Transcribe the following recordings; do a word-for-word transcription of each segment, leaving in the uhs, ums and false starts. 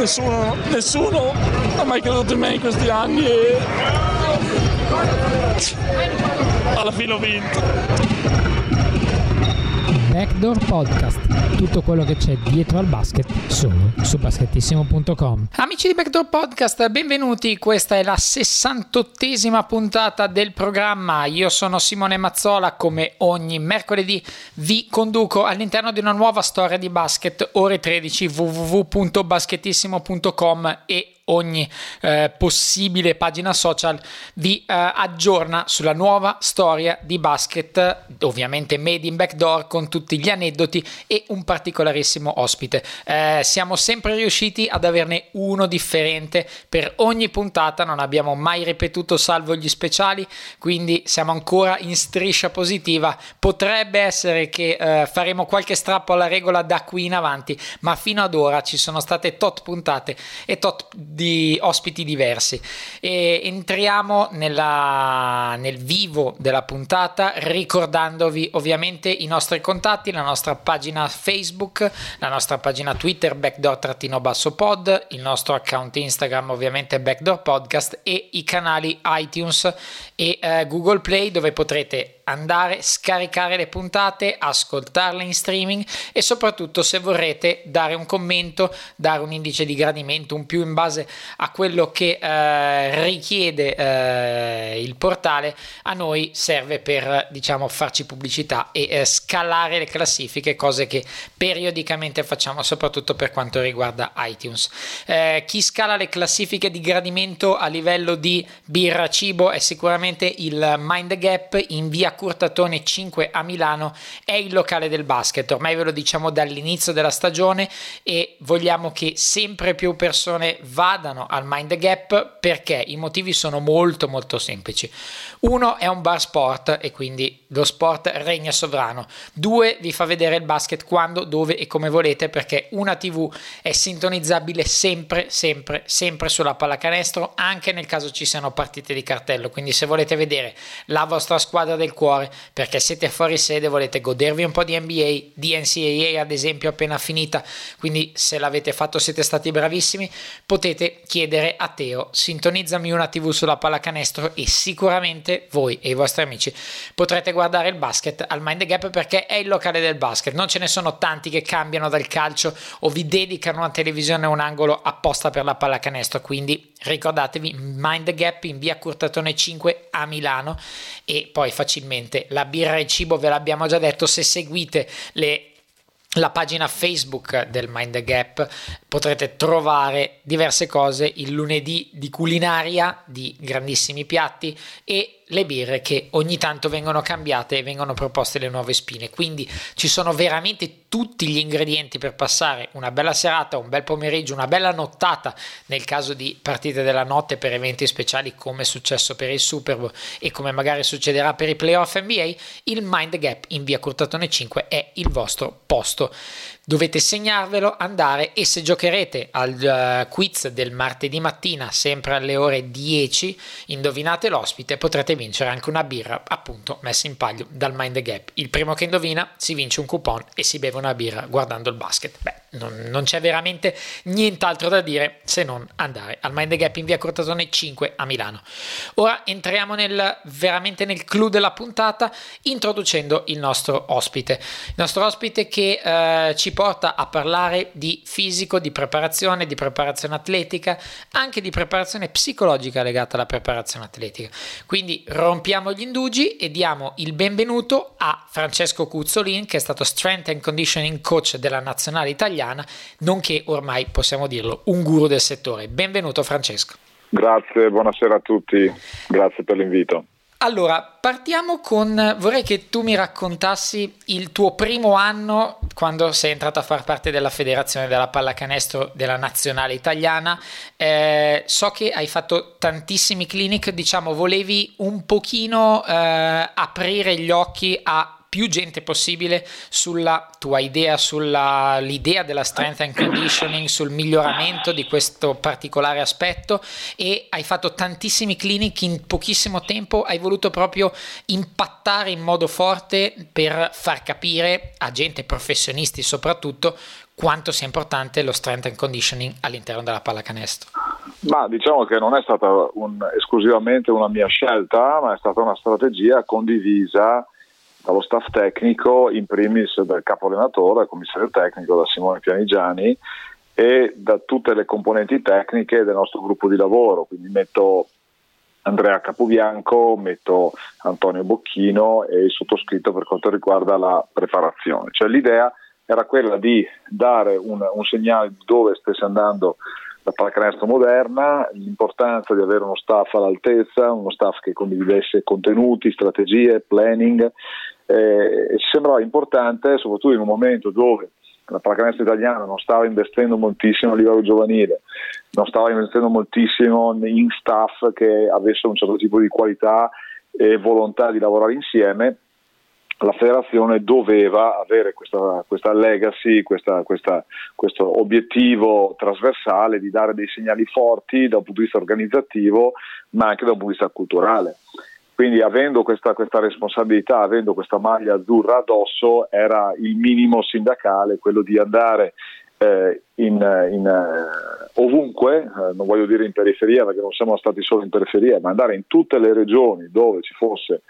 nessuno, nessuno ha mai creduto in me in questi anni e alla fine ho vinto. Backdoor Podcast, tutto quello che c'è dietro al basket solo su basketissimo punto com. Amici di Backdoor Podcast, benvenuti, questa è la sessantottesima puntata del programma. Io sono Simone Mazzola, come ogni mercoledì vi conduco all'interno di una nuova storia di basket, ore tredici, w w w punto basketissimo punto com, e ogni eh, possibile pagina social vi eh, aggiorna sulla nuova storia di basket, ovviamente made in Backdoor, con tutti gli aneddoti e un particolarissimo ospite. Eh, siamo sempre riusciti ad averne uno differente per ogni puntata, non abbiamo mai ripetuto salvo gli speciali, quindi siamo ancora in striscia positiva. Potrebbe essere che eh, faremo qualche strappo alla regola da qui in avanti, ma fino ad ora ci sono state tot puntate e tot di ospiti diversi. E entriamo nella, nel vivo della puntata, ricordandovi ovviamente i nostri contatti, la nostra pagina Facebook, la nostra pagina Twitter backdoor-pod, il nostro account Instagram ovviamente Backdoor Podcast, e i canali iTunes e eh, Google Play, dove potrete andare, scaricare le puntate, ascoltarle in streaming e soprattutto, se vorrete, dare un commento, dare un indice di gradimento, un più in base a quello che eh, richiede eh, il portale. A noi serve per, diciamo, farci pubblicità e eh, scalare le classifiche, cose che periodicamente facciamo soprattutto per quanto riguarda iTunes. Eh, chi scala le classifiche di gradimento a livello di birra cibo è sicuramente il Mind Gap in via Curtatone cinque a Milano, è il locale del basket, ormai ve lo diciamo dall'inizio della stagione e vogliamo che sempre più persone vadano al Mind Gap, perché i motivi sono molto molto semplici. Uno, è un bar sport e quindi lo sport regna sovrano. Due, vi fa vedere il basket quando, dove e come volete, perché una tivù è sintonizzabile sempre sempre sempre sulla pallacanestro, anche nel caso ci siano partite di cartello, quindi se volete vedere la vostra squadra del cuore perché siete fuori sede, volete godervi un po' di N B A, di N C A A ad esempio appena finita, quindi se l'avete fatto siete stati bravissimi, potete chiedere a Teo sintonizzami una tivù sulla pallacanestro e sicuramente voi e i vostri amici potrete guardare il basket al Mind Gap, perché è il locale del basket. Non ce ne sono tanti che cambiano dal calcio o vi dedicano una televisione o un angolo apposta per la pallacanestro, quindi ricordatevi Mind Gap in via Curtatone cinque a Milano. E poi facilmente la birra e il cibo ve l'abbiamo già detto, se seguite le la pagina Facebook del Mind Gap potrete trovare diverse cose, il lunedì di culinaria, di grandissimi piatti, e le birre che ogni tanto vengono cambiate e vengono proposte le nuove spine, quindi ci sono veramente tutti gli ingredienti per passare una bella serata, un bel pomeriggio, una bella nottata nel caso di partite della notte, per eventi speciali come è successo per il Super Bowl e come magari succederà per i playoff N B A. Il Mind Gap in via Curtatone cinque è il vostro posto. Dovete segnarvelo, andare, e se giocherete al uh, quiz del martedì mattina sempre alle ore dieci, indovinate l'ospite, potrete vincere anche una birra appunto messa in palio dal Mind Gap. Il primo che indovina si vince un coupon e si beve una birra guardando il basket. Beh, non, non c'è veramente nient'altro da dire se non andare al Mind Gap in via Cortatone cinque a Milano. Ora entriamo nel, veramente nel clou della puntata, introducendo il nostro ospite, il nostro ospite che Eh, ci porta a parlare di fisico, di preparazione, di preparazione atletica, anche di preparazione psicologica legata alla preparazione atletica. Quindi rompiamo gli indugi e diamo il benvenuto a Francesco Cuzzolin, che è stato strength and conditioning coach della nazionale italiana, nonché ormai possiamo dirlo un guru del settore. Benvenuto Francesco. Grazie, buonasera a tutti, grazie per l'invito. Allora, partiamo con, vorrei che tu mi raccontassi il tuo primo anno quando sei entrato a far parte della federazione della pallacanestro della nazionale italiana. Eh, so che hai fatto tantissimi clinic, diciamo volevi un pochino eh, aprire gli occhi a più gente possibile sulla tua idea, sull'idea della strength and conditioning, sul miglioramento di questo particolare aspetto, e hai fatto tantissimi clinic in pochissimo tempo, hai voluto proprio impattare in modo forte per far capire a gente, professionisti soprattutto, quanto sia importante lo strength and conditioning all'interno della pallacanestro. Ma diciamo che non è stata un, esclusivamente una mia scelta, ma è stata una strategia condivisa dallo staff tecnico, in primis dal capo allenatore, dal commissario tecnico, da Simone Pianigiani, e da tutte le componenti tecniche del nostro gruppo di lavoro. Quindi metto Andrea Capobianco, metto Antonio Bocchino e il sottoscritto per quanto riguarda la preparazione. Cioè l'idea era quella di dare un, un segnale dove stesse andando la pallacanestro moderna, l'importanza di avere uno staff all'altezza, uno staff che condividesse contenuti, strategie, planning. Eh, ci sembrava importante, soprattutto in un momento dove la pallacanestro italiana non stava investendo moltissimo a livello giovanile, non stava investendo moltissimo in staff che avesse un certo tipo di qualità e volontà di lavorare insieme. La federazione doveva avere questa, questa legacy, questa, questa, questo obiettivo trasversale di dare dei segnali forti da un punto di vista organizzativo, ma anche da un punto di vista culturale. Quindi avendo questa, questa responsabilità, avendo questa maglia azzurra addosso, era il minimo sindacale quello di andare eh, in, in, eh, ovunque, eh, non voglio dire in periferia perché non siamo stati solo in periferia, ma andare in tutte le regioni dove ci fosse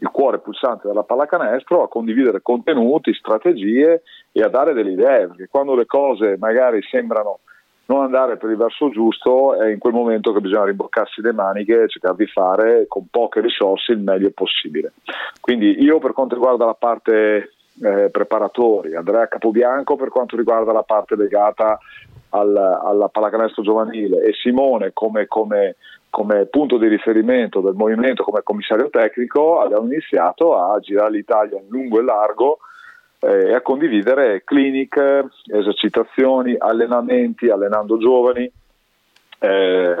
il cuore pulsante della pallacanestro, a condividere contenuti, strategie e a dare delle idee, perché quando le cose magari sembrano non andare per il verso giusto è in quel momento che bisogna rimboccarsi le maniche e cercare di fare con poche risorse il meglio possibile. Quindi io per quanto riguarda la parte eh, preparatori, Andrea Capobianco per quanto riguarda la parte legata al, alla pallacanestro giovanile e Simone come, come come punto di riferimento del movimento, come commissario tecnico, abbiamo iniziato a girare l'Italia in lungo e largo eh, e a condividere clinic, esercitazioni, allenamenti, allenando giovani, eh,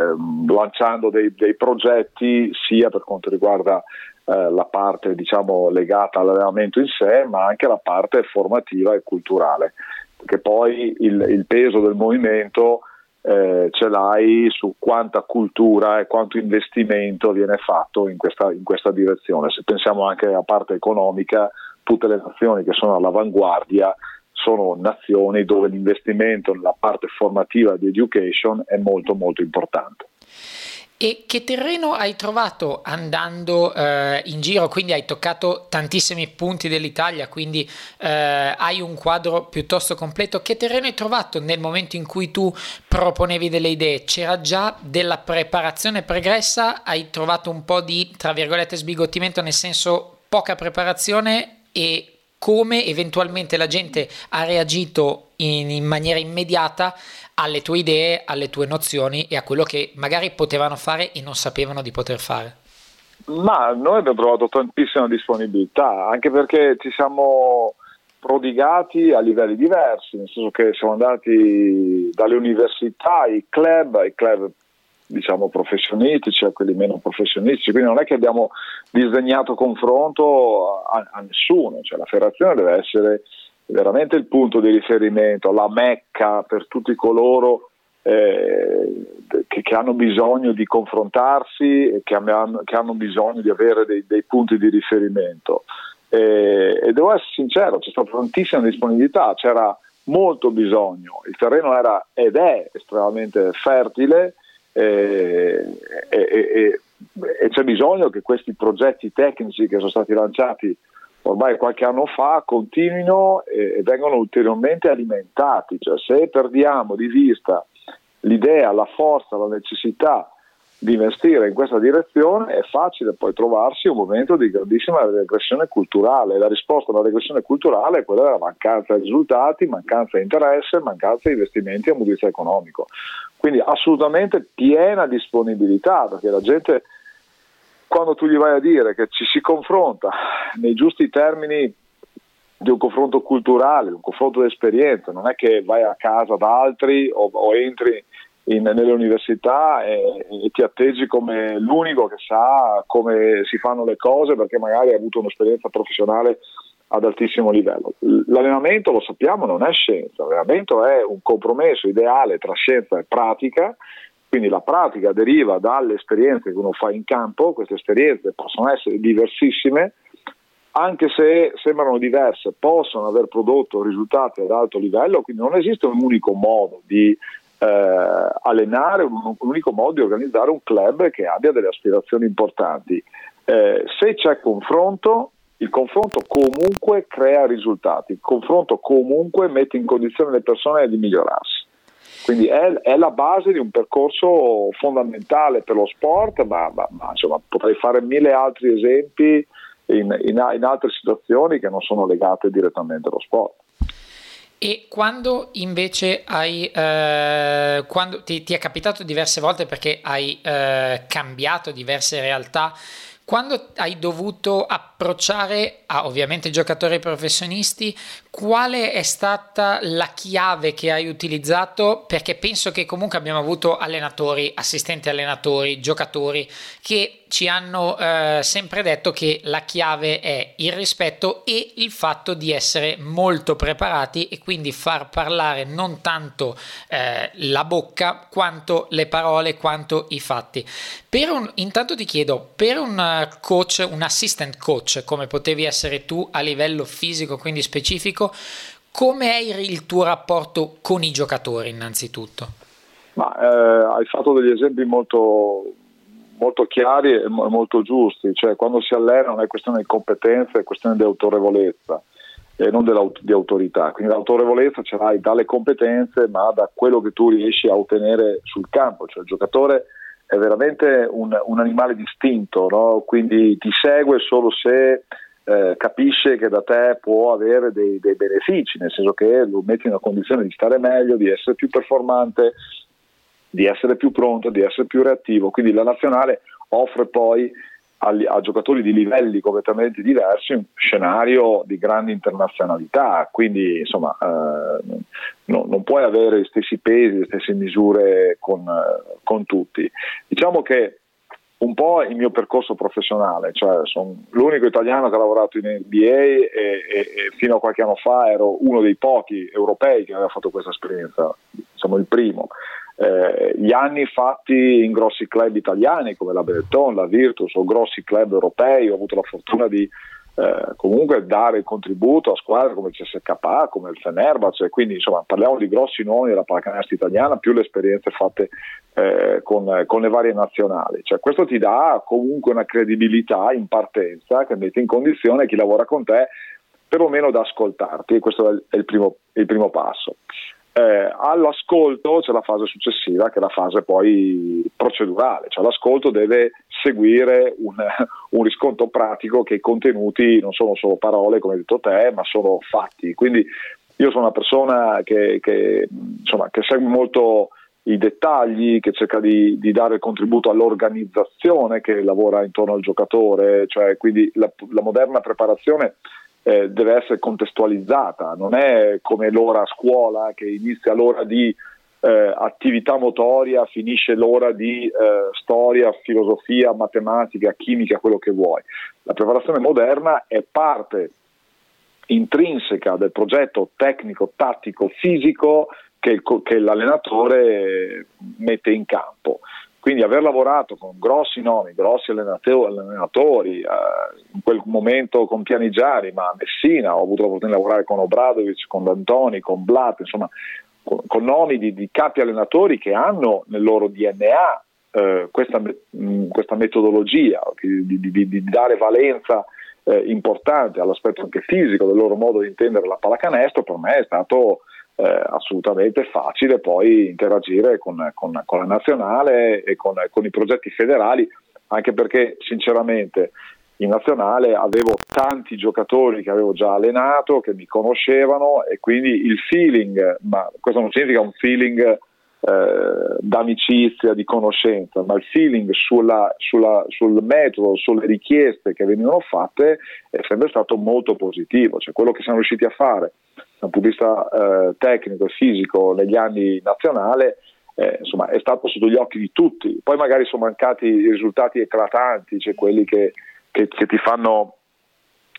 lanciando dei, dei progetti sia per quanto riguarda eh, la parte diciamo legata all'allenamento in sé, ma anche la parte formativa e culturale, perché poi il, il peso del movimento Eh, ce l'hai su quanta cultura e quanto investimento viene fatto in questa, in questa direzione. Se pensiamo anche alla parte economica, tutte le nazioni che sono all'avanguardia sono nazioni dove l'investimento nella parte formativa di education è molto molto importante. E che terreno hai trovato andando eh, in giro? Quindi hai toccato tantissimi punti dell'Italia, quindi eh, hai un quadro piuttosto completo. Che terreno hai trovato nel momento in cui tu proponevi delle idee? C'era già della preparazione pregressa? Hai trovato un po' di, tra virgolette, sbigottimento, nel senso poca preparazione, e come eventualmente la gente ha reagito in, in maniera immediata alle tue idee, alle tue nozioni e a quello che magari potevano fare e non sapevano di poter fare? Ma noi abbiamo trovato tantissima disponibilità, anche perché ci siamo prodigati a livelli diversi, nel senso che siamo andati dalle università ai club, ai club diciamo professionistici, a quelli meno professionistici, quindi non è che abbiamo disdegnato confronto a, a nessuno, cioè la federazione deve essere veramente il punto di riferimento, la mecca per tutti coloro eh, che, che hanno bisogno di confrontarsi e che hanno, che hanno bisogno di avere dei, dei punti di riferimento. E, e devo essere sincero, c'è stata tantissima disponibilità, c'era molto bisogno, il terreno era ed è estremamente fertile. E, e, e, e c'è bisogno che questi progetti tecnici che sono stati lanciati ormai qualche anno fa continuino e, e vengano ulteriormente alimentati, cioè se perdiamo di vista l'idea, la forza, la necessità di investire in questa direzione è facile poi trovarsi un momento di grandissima regressione culturale. La risposta alla regressione culturale è quella della mancanza di risultati, mancanza di interesse, mancanza di investimenti a un punto di vista economico. Quindi assolutamente piena disponibilità, perché la gente, quando tu gli vai a dire che ci si confronta nei giusti termini di un confronto culturale, un confronto di esperienza, non è che vai a casa da altri o, o entri in, nelle università e, e ti atteggi come l'unico che sa come si fanno le cose perché magari hai avuto un'esperienza professionale ad altissimo livello. L'allenamento, lo sappiamo, non è scienza, l'allenamento è un compromesso ideale tra scienza e pratica, quindi la pratica deriva dalle esperienze che uno fa in campo, queste esperienze possono essere diversissime, anche se sembrano diverse, possono aver prodotto risultati ad alto livello, quindi non esiste un unico modo di eh, allenare, un, un unico modo di organizzare un club che abbia delle aspirazioni importanti. Eh, se c'è confronto, il confronto comunque crea risultati, il confronto comunque mette in condizione le persone di migliorarsi. Quindi è, è la base di un percorso fondamentale per lo sport, ma, ma, ma insomma, potrei fare mille altri esempi in, in, in altre situazioni che non sono legate direttamente allo sport. E quando invece hai eh, quando ti, ti è capitato diverse volte, perché hai eh, cambiato diverse realtà, quando hai dovuto approcciare a ovviamente giocatori professionisti, quale è stata la chiave che hai utilizzato? Perché penso che comunque abbiamo avuto allenatori, assistenti allenatori, giocatori che ci hanno eh, sempre detto che la chiave è il rispetto e il fatto di essere molto preparati e quindi far parlare non tanto eh, la bocca quanto le parole, quanto i fatti. Per un, intanto ti chiedo, per un coach, un assistant coach come potevi essere tu a livello fisico, quindi specifico, come è il tuo rapporto con i giocatori innanzitutto? Ma eh, hai fatto degli esempi molto... molto chiari e molto giusti, cioè quando si allena non è questione di competenza, è questione di autorevolezza e non di autorità, quindi l'autorevolezza ce l'hai dalle competenze ma da quello che tu riesci a ottenere sul campo, cioè il giocatore è veramente un, un animale distinto, no? Quindi ti segue solo se eh, capisce che da te può avere dei, dei benefici, nel senso che lo metti in una condizione di stare meglio, di essere più performante, di essere più pronto, di essere più reattivo. Quindi la nazionale offre poi agli, a giocatori di livelli completamente diversi un scenario di grande internazionalità, quindi insomma eh, no, non puoi avere gli stessi pesi, le stesse misure con, eh, con tutti. Diciamo che un po' il mio percorso professionale, cioè sono l'unico italiano che ha lavorato in N B A e, e, e fino a qualche anno fa ero uno dei pochi europei che aveva fatto questa esperienza, sono il primo. Eh, gli anni fatti in grossi club italiani come la Bertoni, la Virtus o grossi club europei, ho avuto la fortuna di eh, comunque dare il contributo a squadre come il C S K A, come il Fenerbahce, quindi insomma parliamo di grossi nomi della pallacanestro italiana più le esperienze fatte eh, con, con le varie nazionali, cioè questo ti dà comunque una credibilità in partenza che mette in condizione chi lavora con te perlomeno da ascoltarti, e questo è il primo, il primo passo. Eh, all'ascolto c'è la fase successiva che è la fase poi procedurale, cioè l'ascolto deve seguire un, un riscontro pratico, che i contenuti non sono solo parole come hai detto te ma sono fatti, quindi io sono una persona che, che, insomma, che segue molto i dettagli, che cerca di, di dare contributo all'organizzazione che lavora intorno al giocatore, cioè quindi la, la moderna preparazione Eh, deve essere contestualizzata, non è come l'ora a scuola che inizia l'ora di eh, attività motoria, finisce l'ora di eh, storia, filosofia, matematica, chimica, quello che vuoi. La preparazione moderna è parte intrinseca del progetto tecnico, tattico, fisico che, il, che l'allenatore mette in campo. Quindi aver lavorato con grossi nomi, grossi allenatori, allenatori eh, in quel momento con Pianigiani, ma a Messina ho avuto la possibilità di lavorare con Obradovic, con D'Antoni, con Blatt, insomma con, con nomi di, di capi allenatori che hanno nel loro D N A eh, questa, mh, questa metodologia di, di, di dare valenza eh, importante all'aspetto anche fisico del loro modo di intendere la pallacanestro. Per me è stato Eh, assolutamente facile poi interagire con, con, con la nazionale e con, con i progetti federali, anche perché sinceramente in nazionale avevo tanti giocatori che avevo già allenato, che mi conoscevano, e quindi il feeling, ma questo non significa un feeling eh, d'amicizia, di conoscenza, ma il feeling sulla, sulla, sul metodo, sulle richieste che venivano fatte è sempre stato molto positivo, cioè quello che siamo riusciti a fare dal punto di vista eh, tecnico e fisico negli anni nazionale eh, insomma è stato sotto gli occhi di tutti. Poi magari sono mancati i risultati eclatanti, cioè quelli che, che, che ti fanno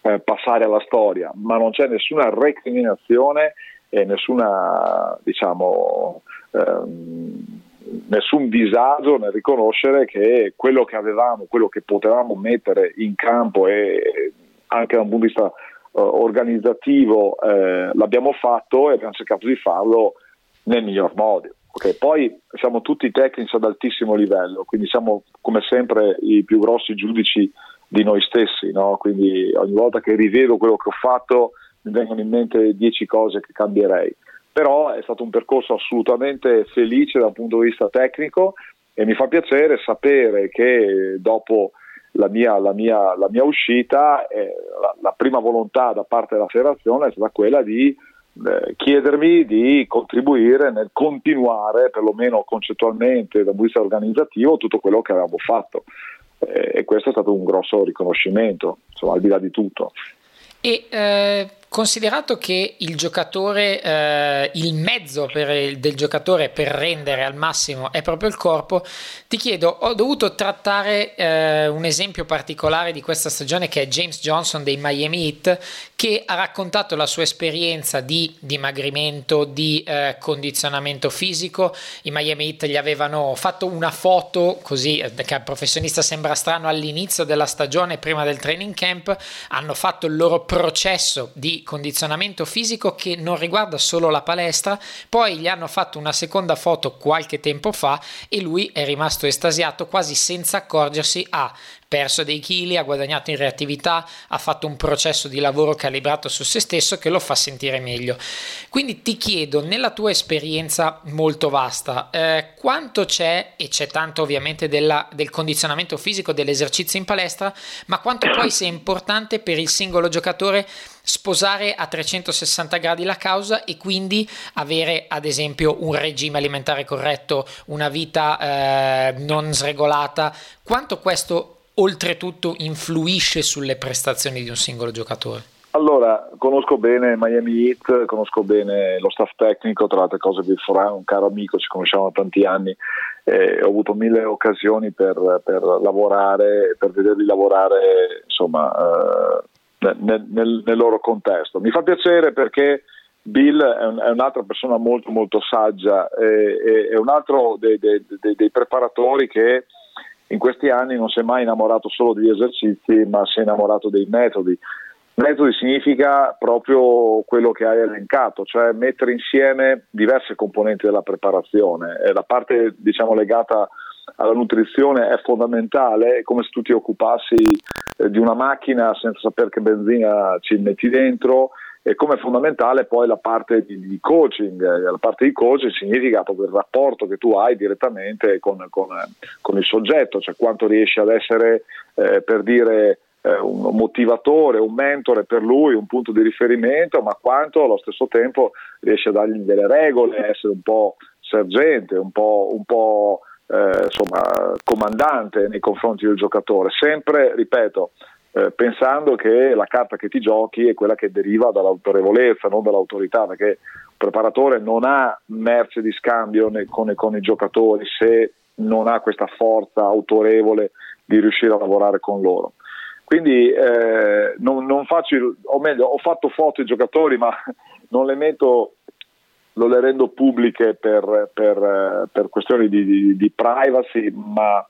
eh, passare alla storia, ma non c'è nessuna recriminazione e nessuna, diciamo, ehm, nessun disagio nel riconoscere che quello che avevamo, quello che potevamo mettere in campo e anche da un punto di vista eh, organizzativo eh, l'abbiamo fatto e abbiamo cercato di farlo nel miglior modo. Okay, poi siamo tutti tecnici ad altissimo livello, quindi siamo come sempre i più grossi giudici di noi stessi, no? Quindi ogni volta che rivedo quello che ho fatto mi vengono in mente dieci cose che cambierei, però è stato un percorso assolutamente felice dal punto di vista tecnico e mi fa piacere sapere che dopo la mia, la mia, la mia uscita eh, la, la prima volontà da parte della federazione è stata quella di chiedermi di contribuire nel continuare, perlomeno concettualmente, dal punto di vista organizzativo, tutto quello che avevamo fatto, e questo è stato un grosso riconoscimento, insomma, al di là di tutto. E eh, considerato che il giocatore, eh, il mezzo per il, del giocatore per rendere al massimo è proprio il corpo, ti chiedo, ho dovuto trattare eh, un esempio particolare di questa stagione che è James Johnson dei Miami Heat, che ha raccontato la sua esperienza di dimagrimento, di eh, condizionamento fisico. I Miami Heat gli avevano fatto una foto, così che al professionista sembra strano, all'inizio della stagione prima del training camp, hanno fatto il loro processo di condizionamento fisico che non riguarda solo la palestra, poi gli hanno fatto una seconda foto qualche tempo fa e lui è rimasto estasiato, quasi senza accorgersi ha perso dei chili, ha guadagnato in reattività, ha fatto un processo di lavoro calibrato su se stesso che lo fa sentire meglio. Quindi ti chiedo, nella tua esperienza molto vasta, eh, quanto c'è, e c'è tanto ovviamente della, del condizionamento fisico, dell'esercizio in palestra, ma quanto poi sia importante per il singolo giocatore sposare a trecentosessanta gradi la causa e quindi avere ad esempio un regime alimentare corretto, una vita eh, non sregolata, quanto questo oltretutto influisce sulle prestazioni di un singolo giocatore? Allora, conosco bene Miami Heat, conosco bene lo staff tecnico, tra le altre cose Bill Foran, un caro amico, ci conosciamo da tanti anni, eh, ho avuto mille occasioni per, per lavorare, per vederli lavorare, insomma, eh, nel, nel, nel loro contesto. Mi fa piacere perché Bill è, un, è un'altra persona molto molto saggia, eh, è, è un altro dei, dei, dei, dei preparatori che in questi anni non si è mai innamorato solo degli esercizi, ma si è innamorato dei metodi. Metodi significa proprio quello che hai elencato, cioè mettere insieme diverse componenti della preparazione. E la parte, diciamo, legata alla nutrizione è fondamentale, è come se tu ti occupassi eh, di una macchina senza sapere che benzina ci metti dentro, e come fondamentale poi la parte di, di coaching, la parte di coaching significa proprio il rapporto che tu hai direttamente con, con, con il soggetto, cioè quanto riesci ad essere, eh, per dire, eh, un motivatore, un mentore per lui, un punto di riferimento, ma quanto allo stesso tempo riesci a dargli delle regole, essere un po' sergente, un po', un po' eh, insomma, comandante nei confronti del giocatore, sempre, ripeto, pensando che la carta che ti giochi è quella che deriva dall'autorevolezza, non dall'autorità, perché un preparatore non ha merce di scambio con, con i giocatori se non ha questa forza autorevole di riuscire a lavorare con loro. Quindi eh, non, non faccio, o meglio, ho fatto foto ai giocatori, ma non le metto, non le rendo pubbliche per, per, per questioni di, di, di privacy, ma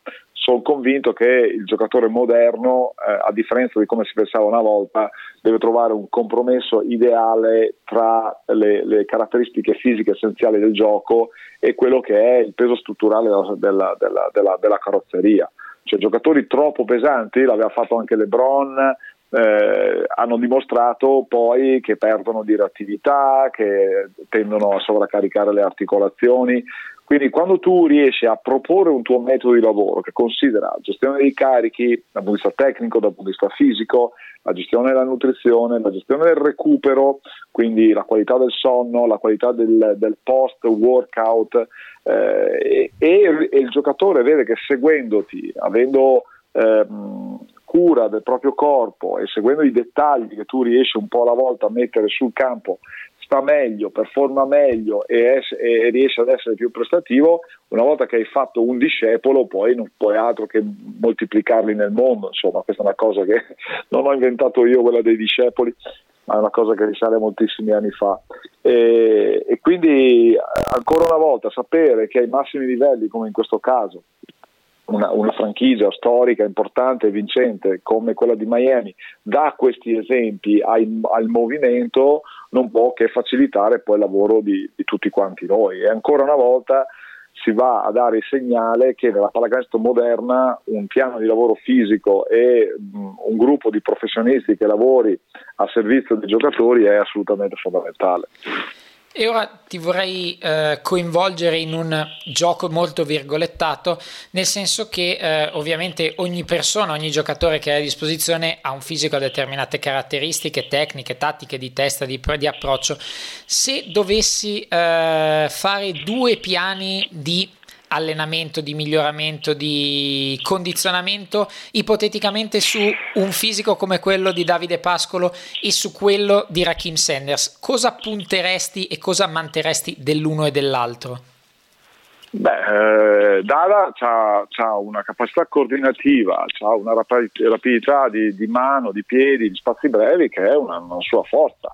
sono convinto che il giocatore moderno, eh, a differenza di come si pensava una volta, deve trovare un compromesso ideale tra le, le caratteristiche fisiche essenziali del gioco e quello che è il peso strutturale della, della, della, della carrozzeria. Cioè, giocatori troppo pesanti, l'aveva fatto anche LeBron, eh, hanno dimostrato poi che perdono di reattività, che tendono a sovraccaricare le articolazioni. Quindi quando tu riesci a proporre un tuo metodo di lavoro che considera la gestione dei carichi dal punto di vista tecnico, dal punto di vista fisico, la gestione della nutrizione, la gestione del recupero, quindi la qualità del sonno, la qualità del, del post-workout, eh, e, e il giocatore vede che seguendoti, avendo ehm, cura del proprio corpo e seguendo i dettagli che tu riesci un po' alla volta a mettere sul campo, sta meglio, performa meglio e, es- e riesce ad essere più prestativo, una volta che hai fatto un discepolo poi non puoi altro che moltiplicarli nel mondo. Insomma, questa è una cosa che non ho inventato io, quella dei discepoli, ma è una cosa che risale a moltissimi anni fa, e, e quindi ancora una volta sapere che ai massimi livelli, come in questo caso Una, una franchigia storica, importante e vincente come quella di Miami, dà questi esempi ai, al movimento, non può che facilitare poi il lavoro di, di tutti quanti noi. E ancora una volta si va a dare il segnale che nella pallacanestro moderna un piano di lavoro fisico e mh, un gruppo di professionisti che lavori a servizio dei giocatori è assolutamente fondamentale. E ora ti vorrei eh, coinvolgere in un gioco molto virgolettato, nel senso che eh, ovviamente ogni persona, ogni giocatore che è a disposizione ha un fisico a determinate caratteristiche, tecniche, tattiche, di testa, di, di approccio. Se dovessi eh, fare due piani di allenamento, di miglioramento, di condizionamento, ipoteticamente su un fisico come quello di Davide Pascolo e su quello di Rakeem Sanders, cosa punteresti e cosa manterresti dell'uno e dell'altro? Beh, eh, Dada c'ha, c'ha una capacità coordinativa, c'ha una rapidità di, di mano, di piedi, di spazi brevi, che è una, una sua forza,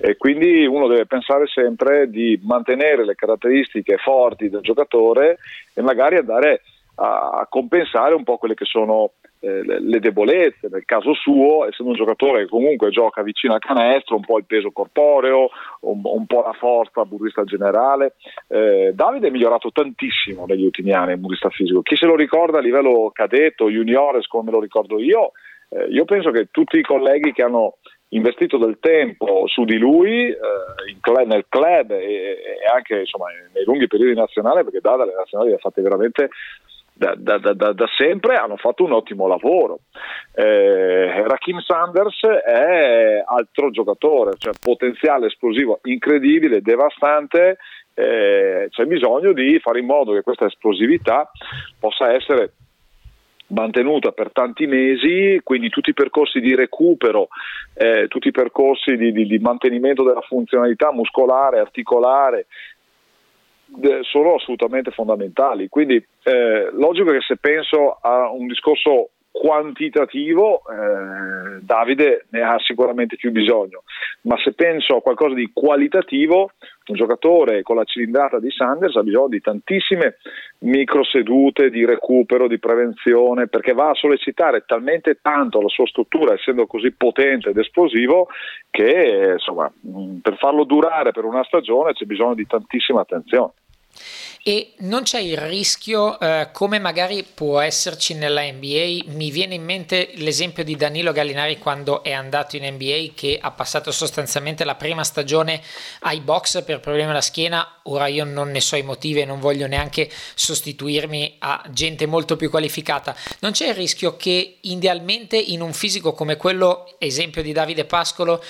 e quindi uno deve pensare sempre di mantenere le caratteristiche forti del giocatore e magari andare a, a compensare un po' quelle che sono eh, le, le debolezze. Nel caso suo, essendo un giocatore che comunque gioca vicino al canestro, un po' il peso corporeo, un, un po' la forza burrista generale, eh, Davide è migliorato tantissimo negli ultimi anni in burrista fisico. Chi se lo ricorda a livello cadetto, juniores, come me lo ricordo io, eh, io penso che tutti i colleghi che hanno investito del tempo su di lui, eh, in club, nel club e, e anche insomma nei lunghi periodi nazionali, perché Dada le nazionali le ha fatte veramente da, da, da, da sempre, hanno fatto un ottimo lavoro. eh, Rakeem Sanders è altro giocatore, cioè potenziale esplosivo incredibile, devastante. Eh, c'è bisogno di fare in modo che questa esplosività possa essere mantenuta per tanti mesi, quindi tutti i percorsi di recupero, eh, tutti i percorsi di, di, di mantenimento della funzionalità muscolare, articolare, eh, sono assolutamente fondamentali. Quindi eh, logico che se penso a un discorso quantitativo, eh, Davide ne ha sicuramente più bisogno, ma se penso a qualcosa di qualitativo, un giocatore con la cilindrata di Sanders ha bisogno di tantissime microsedute di recupero, di prevenzione, perché va a sollecitare talmente tanto la sua struttura, essendo così potente ed esplosivo, che insomma per farlo durare per una stagione c'è bisogno di tantissima attenzione. E non c'è il rischio, eh, come magari può esserci nella N B A? Mi viene in mente l'esempio di Danilo Gallinari quando è andato in N B A, che ha passato sostanzialmente la prima stagione ai box per problemi alla schiena. Ora io non ne so i motivi e non voglio neanche sostituirmi a gente molto più qualificata. Non c'è il rischio che idealmente in un fisico come quello, esempio di Davide Pascolo,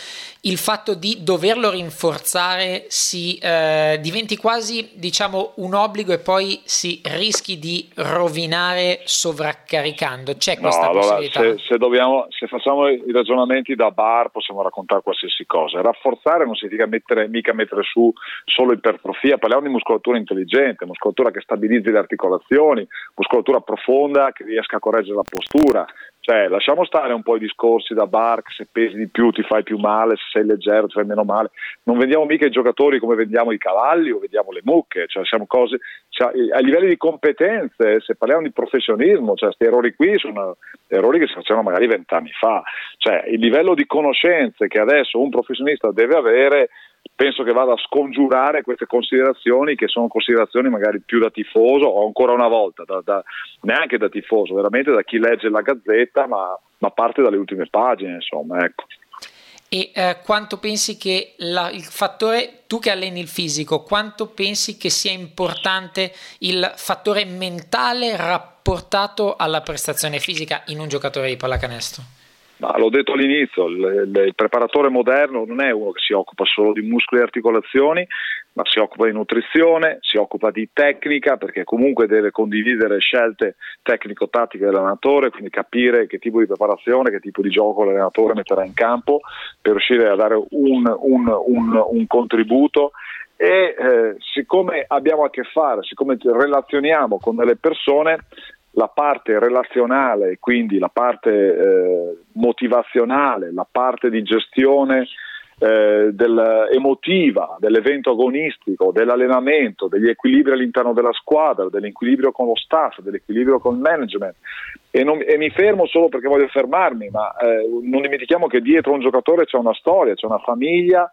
il fatto di doverlo rinforzare si eh, diventi quasi, diciamo, un obbligo e poi si rischi di rovinare sovraccaricando? C'è questa no, possibilità? Allora, se, se, dobbiamo, se facciamo i ragionamenti da bar possiamo raccontare qualsiasi cosa. Rafforzare non significa mettere, mica mettere su solo ipertrofia, parliamo di muscolatura intelligente, muscolatura che stabilizzi le articolazioni, muscolatura profonda che riesca a correggere la postura. Cioè, lasciamo stare un po' i discorsi da bar, se pesi di più ti fai più male, se sei leggero ti fai meno male. Non vendiamo mica i giocatori come vendiamo i cavalli o vendiamo le mucche, cioè siamo cose, cioè, a livello di competenze, se parliamo di professionismo, cioè questi errori qui sono errori che si facevano magari vent'anni fa. Cioè il livello di conoscenze che adesso un professionista deve avere, penso che vada a scongiurare queste considerazioni, che sono considerazioni magari più da tifoso, o ancora una volta da, da, neanche da tifoso, veramente da chi legge la Gazzetta, ma, ma parte dalle ultime pagine, insomma, ecco. E eh, quanto pensi che la, il fattore, tu che alleni il fisico, quanto pensi che sia importante il fattore mentale rapportato alla prestazione fisica in un giocatore di pallacanestro? Ma l'ho detto all'inizio, il, il preparatore moderno non è uno che si occupa solo di muscoli e articolazioni, ma si occupa di nutrizione, si occupa di tecnica, perché comunque deve condividere scelte tecnico-tattiche dell'allenatore, quindi capire che tipo di preparazione, che tipo di gioco l'allenatore metterà in campo per riuscire a dare un, un, un, un contributo. E eh, siccome abbiamo a che fare, siccome ci relazioniamo con delle persone, la parte relazionale, quindi la parte eh, motivazionale, la parte di gestione eh, del, emotiva dell'evento agonistico, dell'allenamento, degli equilibri all'interno della squadra, dell'equilibrio con lo staff, dell'equilibrio con il management. E, non, e mi fermo solo perché voglio fermarmi, ma eh, non dimentichiamo che dietro un giocatore c'è una storia, c'è una famiglia,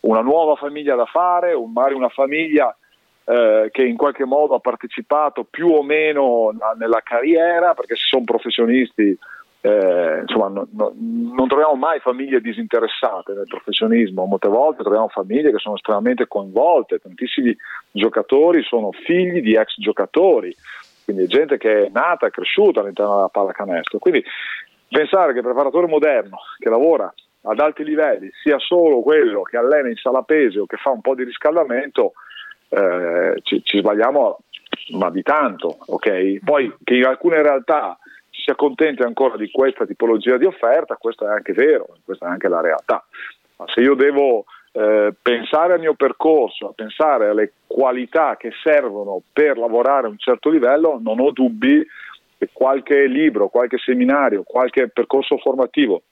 una nuova famiglia da fare, un, magari una famiglia eh, che in qualche modo ha partecipato più o meno na, nella carriera, perché se sono professionisti, eh, insomma, no, no, non troviamo mai famiglie disinteressate nel professionismo, molte volte troviamo famiglie che sono estremamente coinvolte, tantissimi giocatori sono figli di ex giocatori, quindi gente che è nata e cresciuta all'interno della pallacanestro. Quindi pensare che il preparatore moderno che lavora ad alti livelli sia solo quello che allena in sala pesi o che fa un po' di riscaldamento, eh, ci, ci sbagliamo ma di tanto, ok? Poi che in alcune realtà ci si accontenti ancora di questa tipologia di offerta, questo è anche vero, questa è anche la realtà, ma se io devo eh, pensare al mio percorso, a pensare alle qualità che servono per lavorare a un certo livello, non ho dubbi che qualche libro, qualche seminario, qualche percorso formativo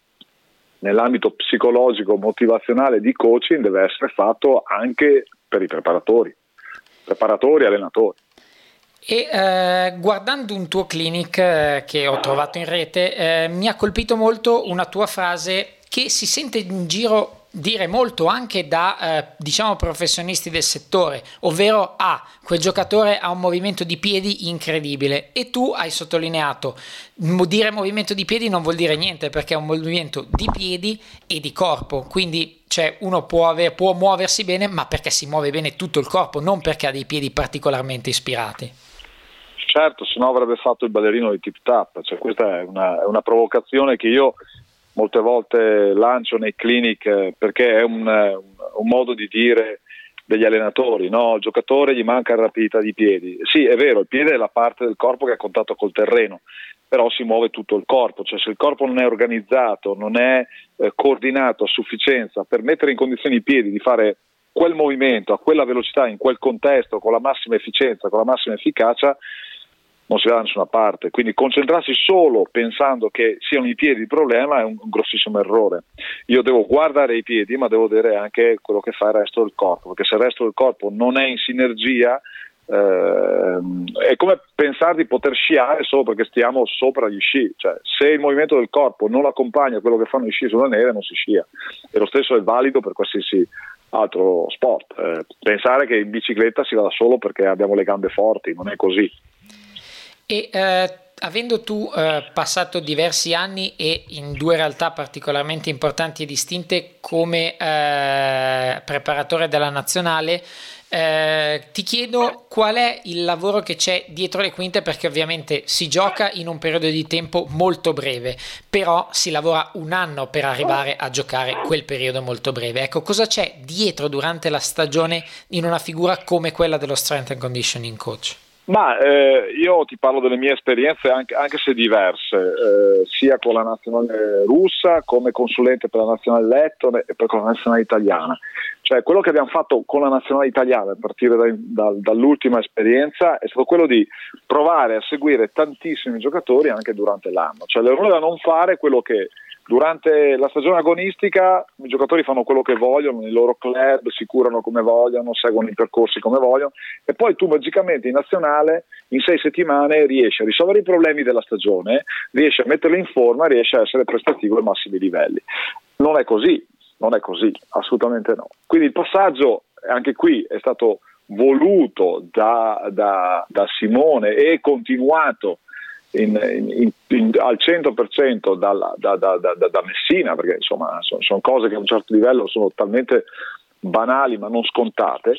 nell'ambito psicologico, motivazionale, di coaching deve essere fatto anche per i preparatori, preparatori e allenatori. E eh, guardando un tuo clinic eh, che ho trovato in rete, eh, mi ha colpito molto una tua frase che si sente in giro dire molto anche da eh, diciamo professionisti del settore, ovvero ah, quel giocatore ha un movimento di piedi incredibile, e tu hai sottolineato dire movimento di piedi non vuol dire niente, perché è un movimento di piedi e di corpo, quindi cioè, uno può, aver, può muoversi bene ma perché si muove bene tutto il corpo, non perché ha dei piedi particolarmente ispirati. Certo, se no avrebbe fatto il ballerino di tip tap, cioè questa è una, è una provocazione che io molte volte lancio nei clinic, perché è un, un modo di dire degli allenatori, no? Il giocatore gli manca rapidità di piedi. Sì, è vero, il piede è la parte del corpo che ha contatto col terreno, però si muove tutto il corpo, cioè se il corpo non è organizzato, non è eh, coordinato a sufficienza per mettere in condizione i piedi di fare quel movimento, a quella velocità, in quel contesto, con la massima efficienza, con la massima efficacia, non si va da nessuna parte. Quindi concentrarsi solo pensando che siano i piedi il problema è un grossissimo errore. Io devo guardare i piedi, ma devo vedere anche quello che fa il resto del corpo, perché se il resto del corpo non è in sinergia, ehm, è come pensare di poter sciare solo perché stiamo sopra gli sci, cioè se il movimento del corpo non accompagna quello che fanno gli sci sulla neve non si scia, e lo stesso è valido per qualsiasi altro sport. Eh, pensare che in bicicletta si vada solo perché abbiamo le gambe forti, non è così. E eh, avendo tu eh, passato diversi anni e in due realtà particolarmente importanti e distinte come eh, preparatore della nazionale, eh, ti chiedo qual è il lavoro che c'è dietro le quinte, perché ovviamente si gioca in un periodo di tempo molto breve, però si lavora un anno per arrivare a giocare quel periodo molto breve. Ecco, cosa c'è dietro durante la stagione in una figura come quella dello strength and conditioning coach? Ma eh, io ti parlo delle mie esperienze, anche, anche se diverse, eh, sia con la nazionale russa come consulente per la nazionale lettone e per con la nazionale italiana. Cioè quello che abbiamo fatto con la nazionale italiana a partire da, da, dall'ultima esperienza è stato quello di provare a seguire tantissimi giocatori anche durante l'anno. Cioè l'errore da non fare è quello che durante la stagione agonistica i giocatori fanno quello che vogliono nei loro club, si curano come vogliono, seguono i percorsi come vogliono, e poi tu magicamente in nazionale in sei settimane riesci a risolvere i problemi della stagione, riesci a metterli in forma, riesci a essere prestativo ai massimi livelli. Non è così, non è così, assolutamente no. Quindi il passaggio anche qui è stato voluto da, da, da Simone e continuato In, in, in, al cento per cento dalla, da, da, da, da Messina, perché insomma sono, sono cose che a un certo livello sono talmente banali ma non scontate,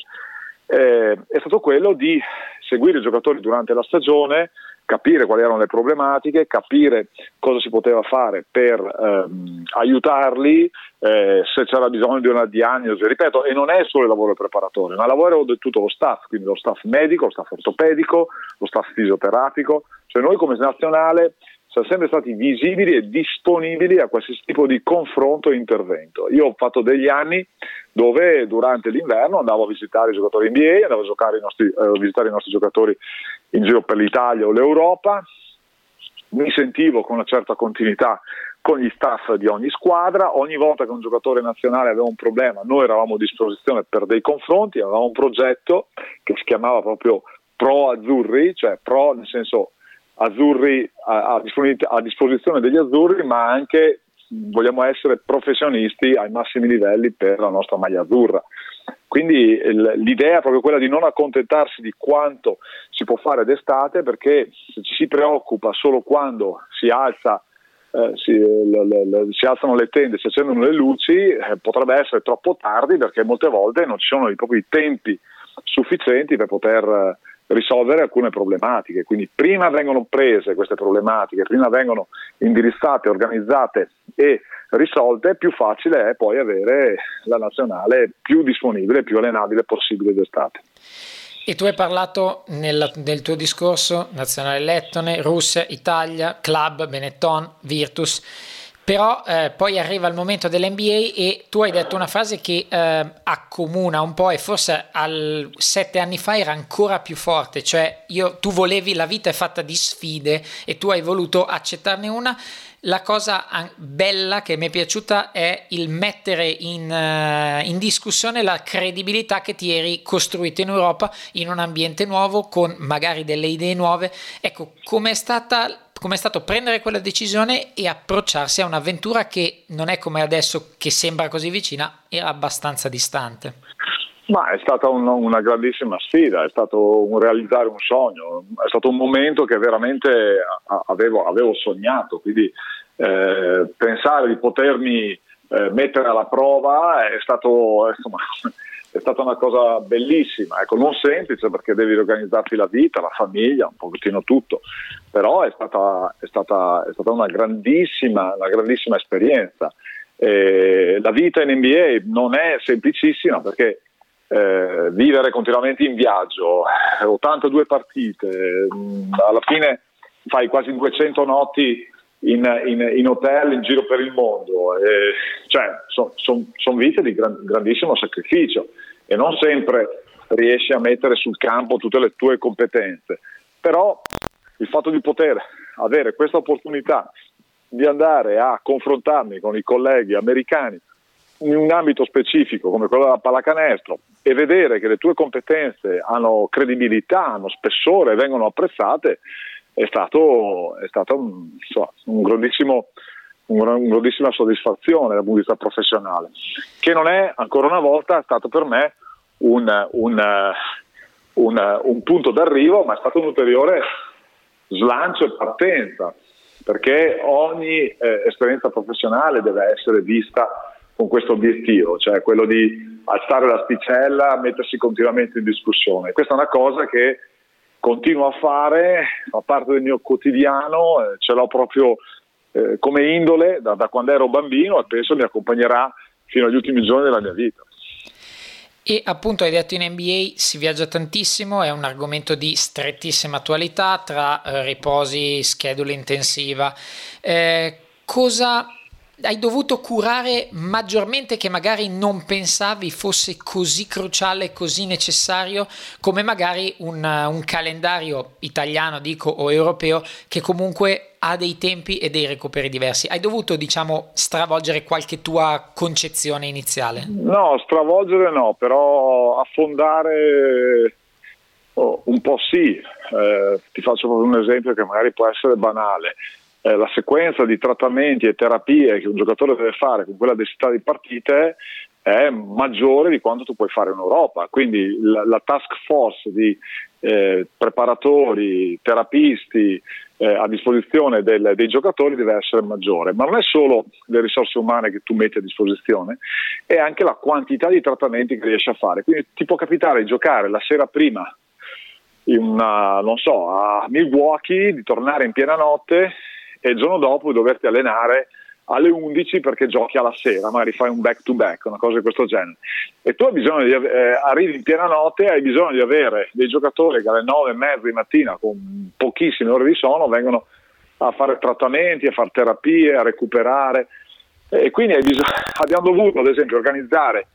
eh, è stato quello di seguire i giocatori durante la stagione, capire quali erano le problematiche, capire cosa si poteva fare per ehm, aiutarli, eh, se c'era bisogno di una diagnosi, ripeto, e non è solo il lavoro preparatorio, ma il lavoro di tutto lo staff, quindi lo staff medico, lo staff ortopedico, lo staff fisioterapico, cioè noi come nazionale siamo sempre stati visibili e disponibili a qualsiasi tipo di confronto e intervento. Io ho fatto degli anni dove durante l'inverno andavo a visitare i giocatori N B A, andavo a giocare i nostri, eh, visitare i nostri giocatori in giro per l'Italia o l'Europa, mi sentivo con una certa continuità con gli staff di ogni squadra, ogni volta che un giocatore nazionale aveva un problema noi eravamo a disposizione per dei confronti, avevamo un progetto che si chiamava proprio Pro Azzurri, cioè pro nel senso azzurri a, a disposizione degli azzurri, ma anche vogliamo essere professionisti ai massimi livelli per la nostra maglia azzurra. Quindi l'idea è proprio quella di non accontentarsi di quanto si può fare d'estate, perché se ci si preoccupa solo quando si alza eh, si, le, le, si alzano le tende, si accendono le luci, eh, potrebbe essere troppo tardi, perché molte volte non ci sono i propri tempi sufficienti per poter eh, risolvere alcune problematiche. Quindi prima vengono prese queste problematiche, prima vengono indirizzate, organizzate e risolte, più facile è poi avere la nazionale più disponibile, più allenabile possibile d'estate. E tu hai parlato nel, nel tuo discorso nazionale lettone, Russia, Italia, club, Benetton, Virtus. Però eh, poi arriva il momento dell'N B A e tu hai detto una frase che eh, accomuna un po' e forse al sette anni fa era ancora più forte, cioè io, tu volevi, la vita è fatta di sfide e tu hai voluto accettarne una. La cosa an- bella che mi è piaciuta è il mettere in, uh, in discussione la credibilità che ti eri costruito in Europa, in un ambiente nuovo, con magari delle idee nuove. Ecco, com'è stata... Com'è stato prendere quella decisione e approcciarsi a un'avventura che non è come adesso, che sembra così vicina, era abbastanza distante? Ma è stata un, una grandissima sfida, è stato un realizzare un sogno, è stato un momento che veramente avevo, avevo sognato, quindi eh, pensare di potermi eh, mettere alla prova è stato, insomma, è stata una cosa bellissima, ecco, non semplice perché devi organizzarti la vita, la famiglia, un pochettino tutto, però è stata, è stata, è stata una grandissima, una grandissima esperienza. Eh, la vita in N B A non è semplicissima perché eh, vivere continuamente in viaggio, ottantadue partite, alla fine fai quasi duecento notti in, in, in hotel in giro per il mondo, eh, cioè sono son, son vite di gran, grandissimo sacrificio e non sempre riesci a mettere sul campo tutte le tue competenze, però il fatto di poter avere questa opportunità di andare a confrontarmi con i colleghi americani in un ambito specifico come quello della pallacanestro e vedere che le tue competenze hanno credibilità, hanno spessore, vengono apprezzate, È stato, è stato un, insomma, un grandissimo, una un grandissima soddisfazione dal punto di vista professionale, che non è, ancora una volta, è stato per me un, un, un, un punto d'arrivo, ma è stato un ulteriore slancio e partenza, perché ogni eh, esperienza professionale deve essere vista con questo obiettivo, cioè quello di alzare l'asticella, mettersi continuamente in discussione. Questa è una cosa che continuo a fare, fa parte del mio quotidiano, eh, ce l'ho proprio eh, come indole da, da quando ero bambino e penso mi accompagnerà fino agli ultimi giorni della mia vita. E appunto hai detto in N B A si viaggia tantissimo, è un argomento di strettissima attualità tra eh, riposi, schedule intensiva. Eh, cosa hai dovuto curare maggiormente che magari non pensavi fosse così cruciale, così necessario come magari un, un calendario italiano, dico, o europeo, che comunque ha dei tempi e dei recuperi diversi? Hai dovuto, diciamo, stravolgere qualche tua concezione iniziale? No, stravolgere no, però affondare oh, un po' sì. Eh, ti faccio proprio un esempio che magari può essere banale. La sequenza di trattamenti e terapie che un giocatore deve fare con quella densità di partite è maggiore di quanto tu puoi fare in Europa, quindi la, la task force di eh, preparatori, terapisti eh, a disposizione del, dei giocatori deve essere maggiore, ma non è solo le risorse umane che tu metti a disposizione, è anche la quantità di trattamenti che riesci a fare, quindi ti può capitare di giocare la sera prima in una, non so, a Milwaukee, di tornare in piena notte e il giorno dopo doverti allenare alle undici perché giochi alla sera, magari fai un back to back, una cosa di questo genere, e tu hai bisogno di eh, arrivi in piena notte, hai bisogno di avere dei giocatori che alle nove e mezza di mattina, con pochissime ore di sonno, vengono a fare trattamenti, a fare terapie, a recuperare, e quindi hai bisogno, abbiamo dovuto ad esempio organizzare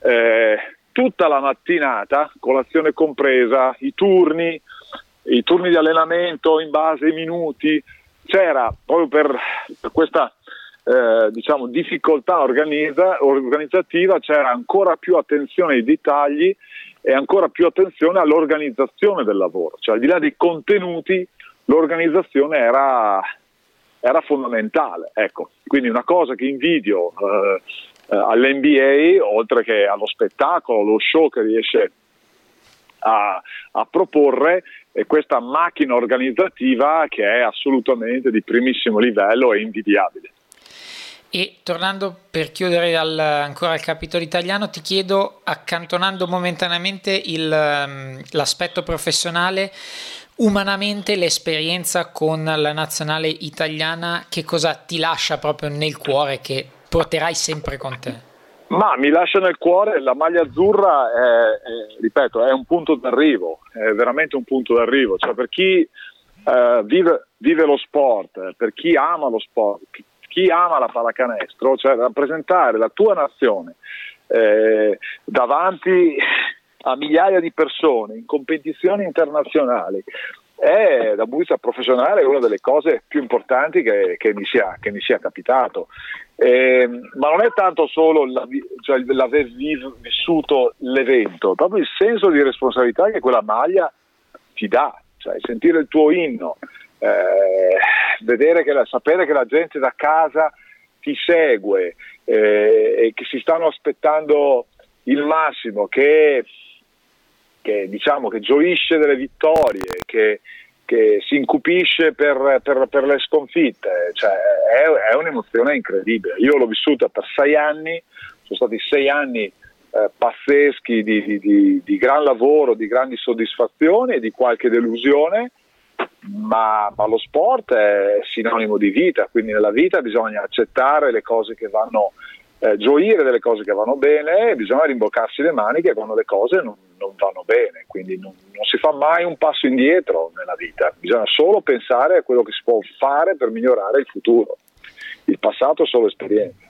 eh, tutta la mattinata, colazione compresa, i turni i turni di allenamento in base ai minuti. C'era proprio per, per questa Eh, diciamo difficoltà organizza, organizzativa, c'era ancora più attenzione ai dettagli e ancora più attenzione all'organizzazione del lavoro, cioè al di là dei contenuti l'organizzazione era, era fondamentale, ecco. Quindi una cosa che invidio eh, eh, all'N B A, oltre che allo spettacolo, allo show che riesce a, a proporre, è questa macchina organizzativa che è assolutamente di primissimo livello e invidiabile. E tornando, per chiudere al, ancora al capitolo italiano, ti chiedo, accantonando momentaneamente il, l'aspetto professionale, umanamente l'esperienza con la nazionale italiana che cosa ti lascia proprio nel cuore, che porterai sempre con te? Ma mi lascia nel cuore la maglia azzurra, è, è, ripeto, è un punto d'arrivo, è veramente un punto d'arrivo, cioè per chi eh, vive, vive lo sport, per chi ama lo sport, chi ama la pallacanestro, cioè rappresentare la tua nazione eh, davanti a migliaia di persone in competizioni internazionali è, da busta professionale, una delle cose più importanti che, che, mi, sia, che mi sia capitato. Eh, ma non è tanto solo la, cioè, l'aver vissuto l'evento, proprio il senso di responsabilità che quella maglia ti dà, cioè sentire il tuo inno, Eh, vedere che la, sapere che la gente da casa ti segue eh, e che si stanno aspettando il massimo, che, che diciamo che gioisce delle vittorie, che, che si incupisce per, per, per le sconfitte, cioè è, è un'emozione incredibile. Io l'ho vissuta per sei anni, sono stati sei anni eh, pazzeschi di, di, di, di gran lavoro, di grandi soddisfazioni e di qualche delusione. Ma, ma lo sport è sinonimo di vita, quindi nella vita bisogna accettare le cose che vanno, eh, gioire delle cose che vanno bene, e bisogna rimboccarsi le maniche quando le cose non, non vanno bene, quindi non, non si fa mai un passo indietro nella vita, bisogna solo pensare a quello che si può fare per migliorare il futuro, il passato è solo esperienza.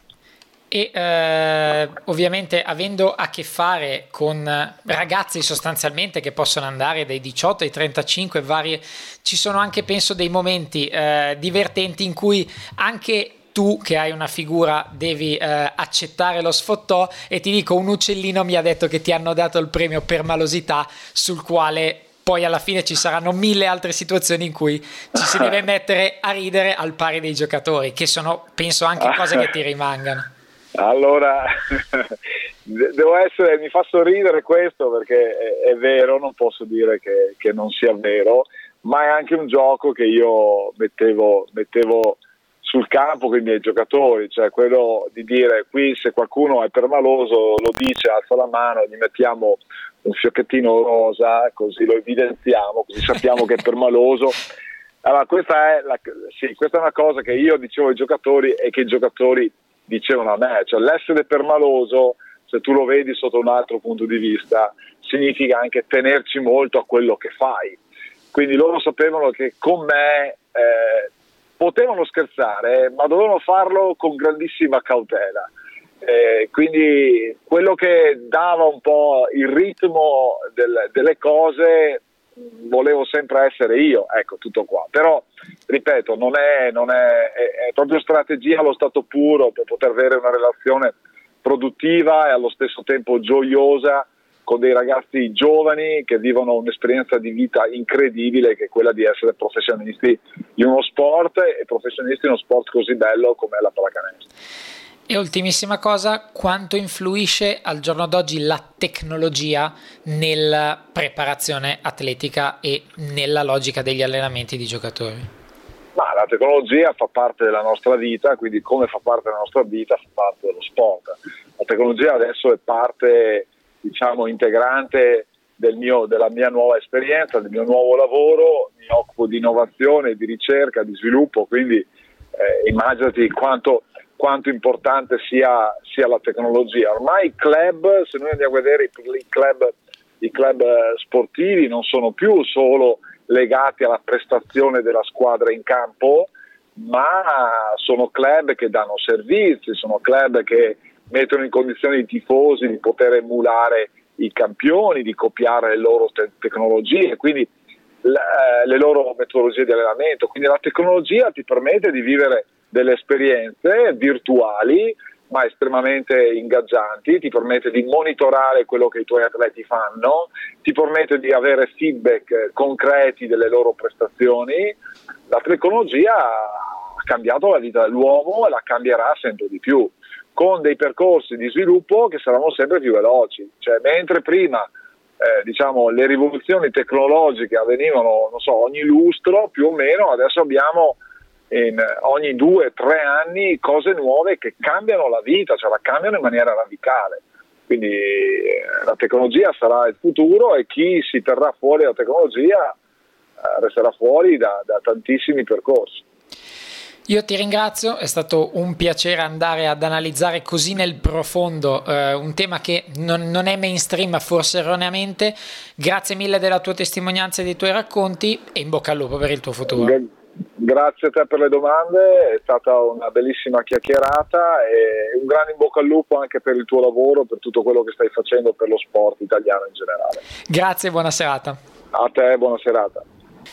E eh, ovviamente avendo a che fare con ragazzi sostanzialmente che possono andare dai diciotto ai trentacinque, varie, ci sono anche, penso, dei momenti eh, divertenti in cui anche tu, che hai una figura, devi eh, accettare lo sfottò. E ti dico, un uccellino mi ha detto che ti hanno dato il premio per malosità, sul quale poi alla fine ci saranno mille altre situazioni in cui ci si deve mettere a ridere al pari dei giocatori, che sono, penso, anche cose che ti rimangano. Allora, devo essere, mi fa sorridere questo perché è, è vero, non posso dire che, che non sia vero, ma è anche un gioco che io mettevo, mettevo sul campo con i miei giocatori, cioè quello di dire: qui se qualcuno è permaloso lo dice, alza la mano, gli mettiamo un fiocchettino rosa così lo evidenziamo, così sappiamo che è permaloso. Allora questa è, la, sì, questa è una cosa che io dicevo ai giocatori e che i giocatori dicevano a me, cioè l'essere permaloso, se tu lo vedi sotto un altro punto di vista, significa anche tenerci molto a quello che fai. Quindi loro sapevano che con me eh, potevano scherzare, ma dovevano farlo con grandissima cautela. Eh, quindi quello che dava un po' il ritmo del, delle cose volevo sempre essere io, ecco, tutto qua. Però ripeto, non è, non è, è, è proprio strategia allo stato puro per poter avere una relazione produttiva e allo stesso tempo gioiosa con dei ragazzi giovani che vivono un'esperienza di vita incredibile, che è quella di essere professionisti in uno sport, e professionisti in uno sport così bello come la pallacanestro. E ultimissima cosa, quanto influisce al giorno d'oggi la tecnologia nella preparazione atletica e nella logica degli allenamenti di giocatori? Ma la tecnologia fa parte della nostra vita, quindi come fa parte della nostra vita fa parte dello sport. La tecnologia adesso è parte, diciamo, integrante del mio, della mia nuova esperienza, del mio nuovo lavoro. Mi occupo di innovazione, di ricerca, di sviluppo, quindi eh, immaginati quanto, quanto importante sia, sia la tecnologia. Ormai i club, se noi andiamo a vedere i club, i club sportivi, non sono più solo legati alla prestazione della squadra in campo, ma sono club che danno servizi, sono club che mettono in condizione i tifosi di poter emulare i campioni, di copiare le loro te- tecnologie, quindi l- le loro metodologie di allenamento. Quindi la tecnologia ti permette di vivere delle esperienze virtuali ma estremamente ingaggianti, ti permette di monitorare quello che i tuoi atleti fanno, ti permette di avere feedback concreti delle loro prestazioni. La tecnologia ha cambiato la vita dell'uomo e la cambierà sempre di più, con dei percorsi di sviluppo che saranno sempre più veloci. Cioè, mentre prima eh, diciamo le rivoluzioni tecnologiche avvenivano, non so, ogni lustro più o meno, adesso abbiamo in ogni due, tre anni cose nuove che cambiano la vita, cioè la cambiano in maniera radicale. Quindi eh, la tecnologia sarà il futuro e chi si terrà fuori dalla tecnologia eh, resterà fuori da, da tantissimi percorsi. Io ti ringrazio, è stato un piacere andare ad analizzare così nel profondo eh, un tema che non, non è mainstream, forse erroneamente. Grazie mille della tua testimonianza e dei tuoi racconti e in bocca al lupo per il tuo futuro. Grazie a te per le domande, è stata una bellissima chiacchierata e un grande in bocca al lupo anche per il tuo lavoro, per tutto quello che stai facendo per lo sport italiano in generale. Grazie, buona serata. A te, buona serata.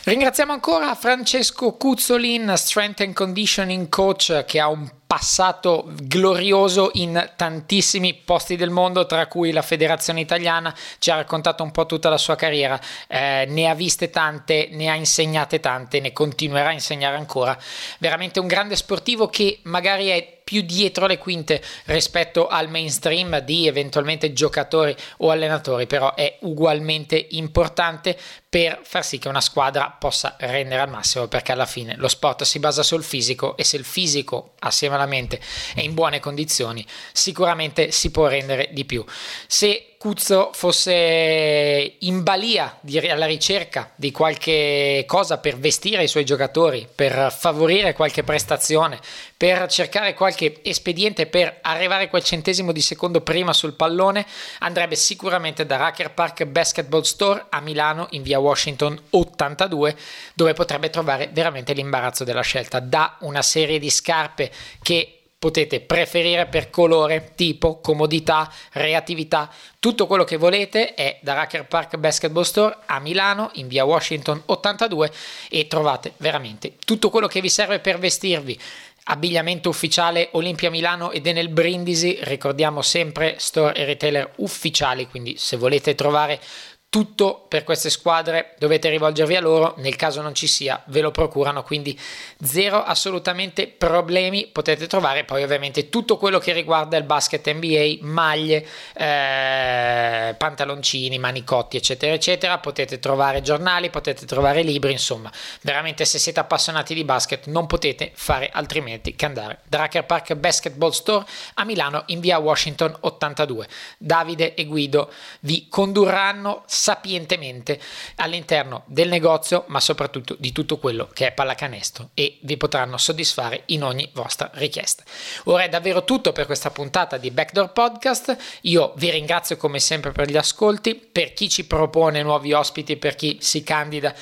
Ringraziamo ancora Francesco Cuzzolin, strength and conditioning coach, che ha un passato glorioso in tantissimi posti del mondo, tra cui la federazione italiana. Ci ha raccontato un po' tutta la sua carriera, eh, ne ha viste tante, ne ha insegnate tante, ne continuerà a insegnare ancora. Veramente un grande sportivo che magari è più dietro le quinte rispetto al mainstream di eventualmente giocatori o allenatori, però è ugualmente importante per far sì che una squadra possa rendere al massimo, perché alla fine lo sport si basa sul fisico e se il fisico assieme alla mente è in buone condizioni sicuramente si può rendere di più. Se Cuzzo fosse in balia di, alla ricerca di qualche cosa per vestire i suoi giocatori, per favorire qualche prestazione, per cercare qualche espediente per arrivare quel centesimo di secondo prima sul pallone, andrebbe sicuramente da Rucker Park Basketball Store a Milano in via Washington ottantadue, dove potrebbe trovare veramente l'imbarazzo della scelta, da una serie di scarpe che potete preferire per colore, tipo, comodità, reattività, tutto quello che volete è da Rucker Park Basketball Store a Milano in via Washington ottantadue e trovate veramente tutto quello che vi serve per vestirvi. Abbigliamento ufficiale Olimpia Milano ed è nel Brindisi, ricordiamo sempre store e retailer ufficiali, quindi se volete trovare tutto per queste squadre dovete rivolgervi a loro, nel caso non ci sia ve lo procurano, quindi zero assolutamente problemi. Potete trovare poi ovviamente tutto quello che riguarda il basket N B A, maglie, eh, pantaloncini, manicotti eccetera eccetera, potete trovare giornali, potete trovare libri, insomma veramente se siete appassionati di basket non potete fare altrimenti che andare da Rucker Park Basketball Store a Milano in via Washington ottantadue. Davide e Guido vi condurranno sapientemente all'interno del negozio, ma soprattutto di tutto quello che è pallacanestro, e vi potranno soddisfare in ogni vostra richiesta. Ora è davvero tutto per questa puntata di Backdoor Podcast. Io vi ringrazio come sempre per gli ascolti, per chi ci propone nuovi ospiti, per chi si candida,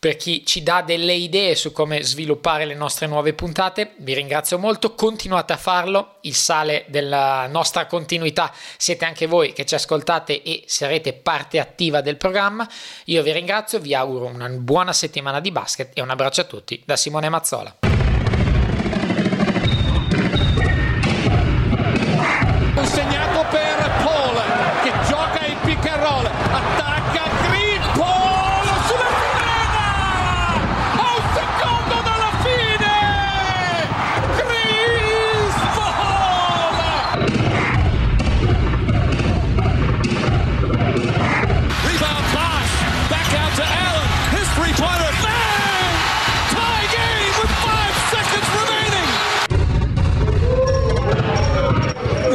per chi ci dà delle idee su come sviluppare le nostre nuove puntate. Vi ringrazio molto, continuate a farlo, il sale della nostra continuità siete anche voi che ci ascoltate e sarete parte attiva del programma. Io vi ringrazio, vi auguro una buona settimana di basket e un abbraccio a tutti da Simone Mazzola. Consegnato per Paul che gioca il pick and roll, attacca Green Paul.